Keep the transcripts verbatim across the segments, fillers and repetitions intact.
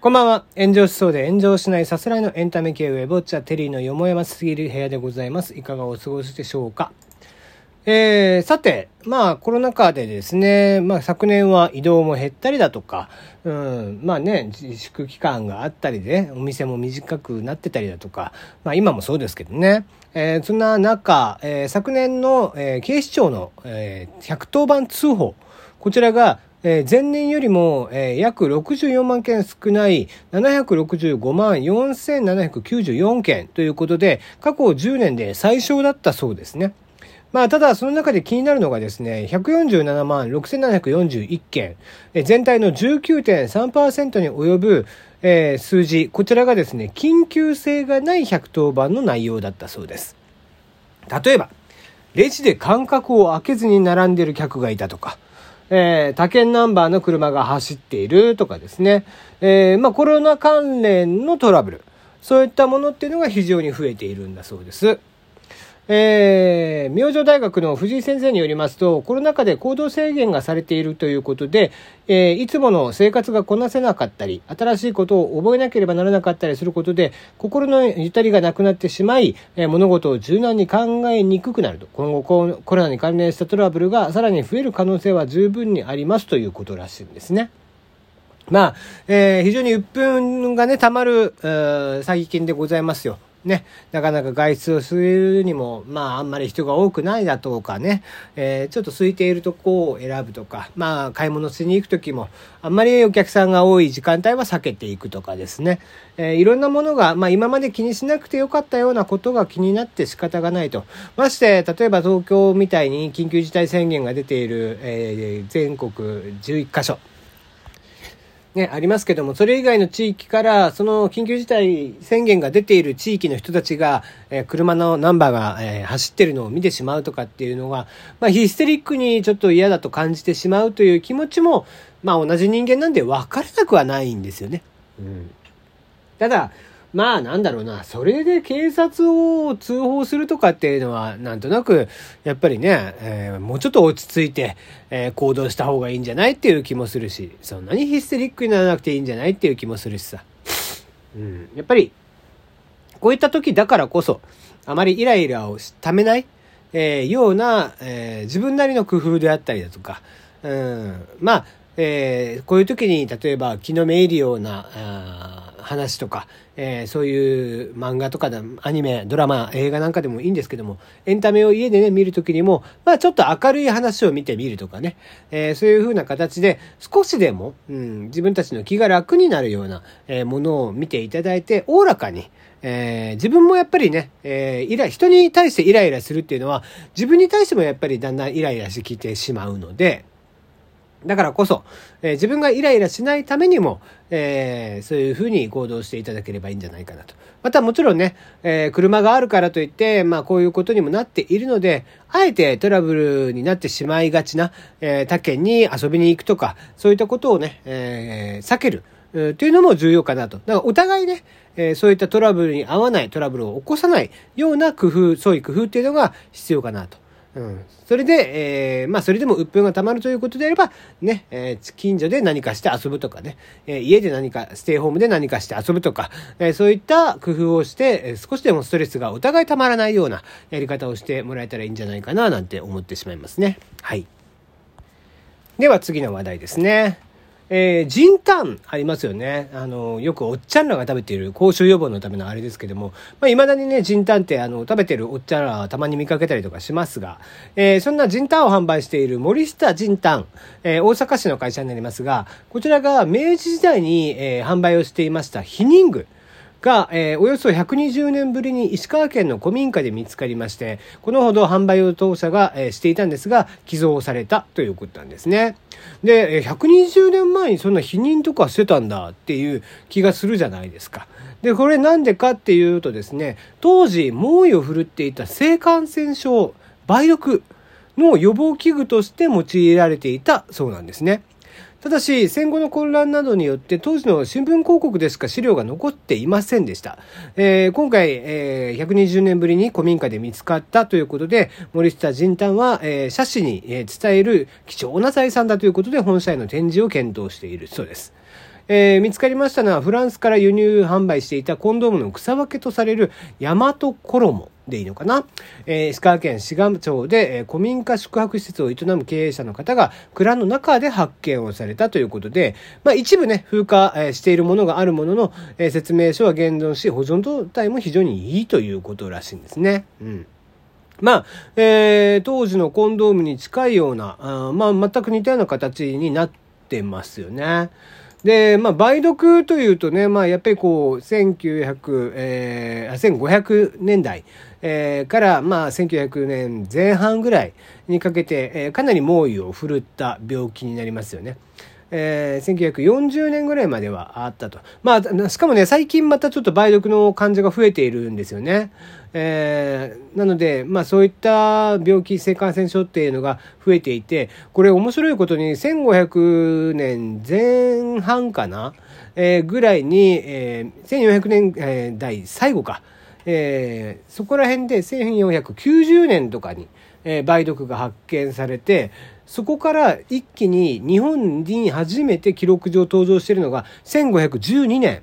こんばんは。炎上しそうで炎上しないさすらいのエンタメ系ウェブウォッチャーテリーのよもやますぎる部屋でございます。いかがお過ごしでしょうか。えー、さて、まあコロナ禍でですね、まあ昨年は移動も減ったりだとか、うん、まあね、自粛期間があったりで、お店も短くなってたりだとか、まあ今もそうですけどね。えー、そんな中、えー、昨年の、えー、警視庁の、えー、ひゃくとおばん通報、こちらがえー、前年よりも、えー、約ろくじゅうよんまんけん少ないななひゃくろくじゅうごまんよんせんななひゃくきゅうじゅうよんけんということで、過去じゅうねんで最少だったそうですね。まあただその中で気になるのがですね、ひゃくよんじゅうななまんろくせんななひゃくよんじゅういっけん、えー、全体の じゅうきゅうてんさんパーセント に及ぶ、えー、数字、こちらがですね、緊急性がないひゃくとおばんの内容だったそうです。例えばレジで間隔を空けずに並んでいる客がいたとか、えー、他県ナンバーの車が走っているとかですね、えー、まあコロナ関連のトラブル、そういったものっていうのが非常に増えているんだそうです。えー、明星大学の藤井先生によりますと、コロナ禍で行動制限がされているということで、えー、いつもの生活がこなせなかったり、新しいことを覚えなければならなかったりすることで、心のゆとりがなくなってしまい、えー、物事を柔軟に考えにくくなると。今後コロナに関連したトラブルがさらに増える可能性は十分にありますということらしいんですね。まあ、えー、非常に鬱憤がね、溜まる、えー、最近でございますよ。ね、なかなか外出をするにも、まああんまり人が多くないだとかね、えー、ちょっと空いているとこを選ぶとか、まあ買い物しに行くときもあんまりお客さんが多い時間帯は避けていくとかですね、えー、いろんなものが、まあ今まで気にしなくてよかったようなことが気になって仕方がないと。まして例えば東京みたいに緊急事態宣言が出ている、えー、全国じゅういっかしょね、ありますけども、それ以外の地域からその緊急事態宣言が出ている地域の人たちが、えー、車のナンバーが、えー、走ってるのを見てしまうとかっていうのが、まあ、ヒステリックにちょっと嫌だと感じてしまうという気持ちも、まあ、同じ人間なんで分からなくはないんですよね。うん、ただまあなんだろうな、それで警察を通報するとかっていうのはなんとなくやっぱりね、えー、もうちょっと落ち着いて、えー、行動した方がいいんじゃないっていう気もするし、そんなにヒステリックにならなくていいんじゃないっていう気もするしさ、うん、やっぱりこういった時だからこそあまりイライラをためない、えー、ような、えー、自分なりの工夫であったりだとか、うん、まあ、えー、こういう時に例えば気のめいるようなあ話とか、えー、そういう漫画とかアニメ、ドラマ、映画なんかでもいいんですけども、エンタメを家でね見るときにも、まあちょっと明るい話を見てみるとかね、えー、そういう風な形で少しでも、うん、自分たちの気が楽になるような、えー、ものを見ていただいて、おおらかに、えー、自分もやっぱりね、えー、イラ人に対してイライラするっていうのは自分に対してもやっぱりだんだんイライラしてきてしまうので、だからこそ、えー、自分がイライラしないためにも、えー、そういうふうに行動していただければいいんじゃないかなと。またもちろんね、えー、車があるからといって、まあこういうことにもなっているので、あえてトラブルになってしまいがちな、えー、他県に遊びに行くとか、そういったことをね、えー、避ける、えー、というのも重要かなと。だからお互いね、えー、そういったトラブルに合わない、トラブルを起こさないような工夫、そういう工夫っていうのが必要かなと。うん、それで、えー、まあそれでも鬱憤がたまるということであればね、えー、近所で何かして遊ぶとかね、えー、家で何かステイホームで何かして遊ぶとか、えー、そういった工夫をして、えー、少しでもストレスがお互いたまらないようなやり方をしてもらえたらいいんじゃないかななんて思ってしまいますね。はい。では次の話題ですね。えー、ジンタンありますよね。あの、よくおっちゃんらが食べている口臭予防のためのあれですけども、まあ、未だにね、ジンタンってあの、食べてるおっちゃんらはたまに見かけたりとかしますが、えー、そんなジンタンを販売している森下ジンタン、えー、大阪市の会社になりますが、こちらが明治時代に、えー、販売をしていました避妊具が、えー、およそひゃくにじゅうねんぶりに石川県の古民家で見つかりまして、このほど販売を当社が、えー、していたんですが、寄贈されたということなんですね。で、ひゃくにじゅうねんまえにそんな避妊とかしてたんだっていう気がするじゃないですか。で、これなんでかっていうとですね、当時猛威を振るっていた性感染症、梅毒の予防器具として用いられていたそうなんですね。ただし戦後の混乱などによって当時の新聞広告でしか資料が残っていませんでした、えー、今回、えー、ひゃくにじゅうねんぶりに古民家で見つかったということで、森下仁丹は、えー、写真に、えー、伝える貴重な財産だということで本社への展示を検討しているそうです。えー、見つかりましたのはフランスから輸入販売していたコンドームの草分けとされる大和衣でいいのかな、えー、石川県志賀町で、えー、古民家宿泊施設を営む経営者の方が蔵の中で発見をされたということで、まあ、一部ね風化、えー、しているものがあるものの、えー、説明書は現存し保存状態も非常にいいということらしいんですね。うんまあえー、当時のコンドームに近いようなあ、まあ、全く似たような形になってますよね。で、まあ、梅毒というとね、まあ、やっぱりこう、1900、えー、せんごひゃくねんだい、えー、から、まあ、せんきゅうひゃくねんぜん半ぐらいにかけて、えー、かなり猛威を振るった病気になりますよね。えー、せんきゅうひゃくよんじゅうねんぐらいまではあったと。まあ、しかもね、最近またちょっと梅毒の患者が増えているんですよね。えー、なので、まあそういった病気、性感染症っていうのが増えていて、これ面白いことにせんごひゃくねんぜん半かな、えー、ぐらいに、えー、せんよんひゃくねんだい最後か、えー、そこら辺でせんよんひゃくきゅうじゅうねんとかに、えー、梅毒が発見されて、そこから一気に日本に初めて記録上登場しているのがせんごひゃくじゅうにねん。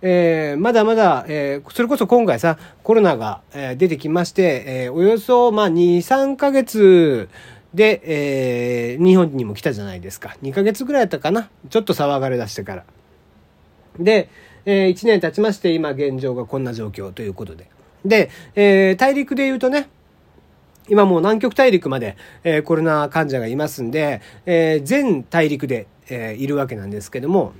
えー、まだまだ、えー、それこそ今回さコロナが、えー、出てきまして、えー、およそ、まあ、にさんかげつで、えー、日本にも来たじゃないですか。にかげつぐらいだったかな、ちょっと騒がれだしてからで、えー、いちねん経ちまして今現状がこんな状況ということでで、えー、大陸でいうとね、今もう南極大陸まで、えー、コロナ患者がいますんで、えー、全大陸で、えー、いるわけなんですけども、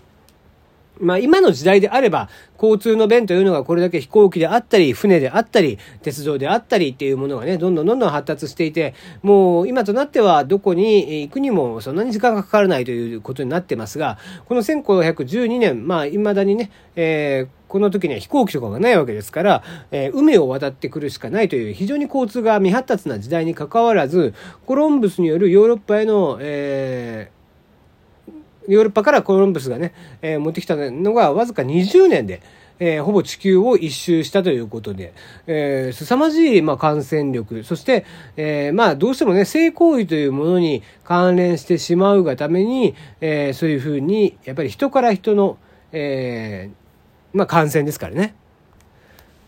まあ今の時代であれば交通の便というのがこれだけ飛行機であったり船であったり鉄道であったりっていうものがねどんどんどんどん発達していて、もう今となってはどこに行くにもそんなに時間がかからないということになってますが、このせんごひゃくじゅうにねん、まあ未だにね、えーこの時には飛行機とかがないわけですから、えー、海を渡ってくるしかないという非常に交通が未発達な時代に関わらず、コロンブスによるヨーロッパへの、えーヨーロッパからコロンブスがね、えー、持ってきたのがわずかにじゅうねんで、えー、ほぼ地球を一周したということで、えー、すさまじい、まあ、感染力、そして、えー、まあどうしてもね性行為というものに関連してしまうがために、えー、そういうふうにやっぱり人から人の、えー、まあ感染ですからね。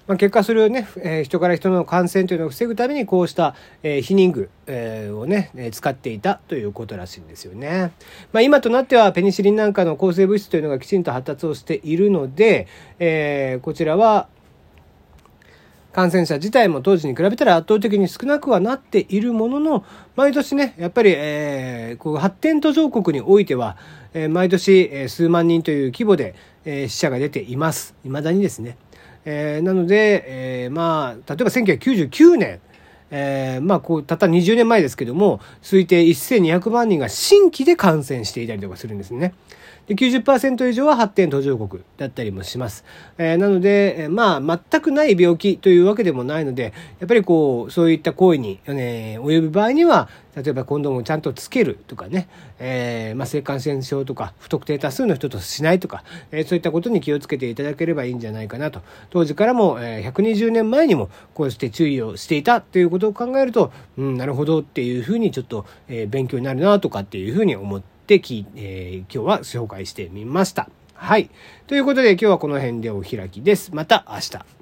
まあ、結果それをね、えー、人から人の感染というのを防ぐためにこうした、えー、避妊具、えー、をね、えー、使っていたということらしいんですよね。まあ、今となってはペニシリンなんかの抗生物質というのがきちんと発達をしているので、えー、こちらは感染者自体も当時に比べたら圧倒的に少なくはなっているものの、毎年ねやっぱり、えー、こう発展途上国においては、えー、毎年、えー、数万人という規模で、えー、死者が出ています。未だにですね。えー、なので、えー、まあ、例えばせんきゅうひゃくきゅうじゅうきゅうねん、えー、まあ、こう、たったにじゅうねんまえですけども、推定せんにひゃくまんにんが新規で感染していたりとかするんですね。で、きゅうじゅっパーセント 以上は発展途上国だったりもします。えー、なので、まあ、全くない病気というわけでもないので、やっぱりこう、そういった行為に、ね、及ぶ場合には、例えばコンドームをちゃんとつけるとかね、えー、まあ、性感染症とか不特定多数の人としないとか、えー、そういったことに気をつけていただければいいんじゃないかなと。当時からも、えー、ひゃくにじゅうねんまえにもこうして注意をしていたということを考えると、うん、なるほどっていうふうにちょっと、えー、勉強になるなとかっていうふうに思ってき、えー、今日は紹介してみました。はい。ということで今日はこの辺でお開きです。また明日。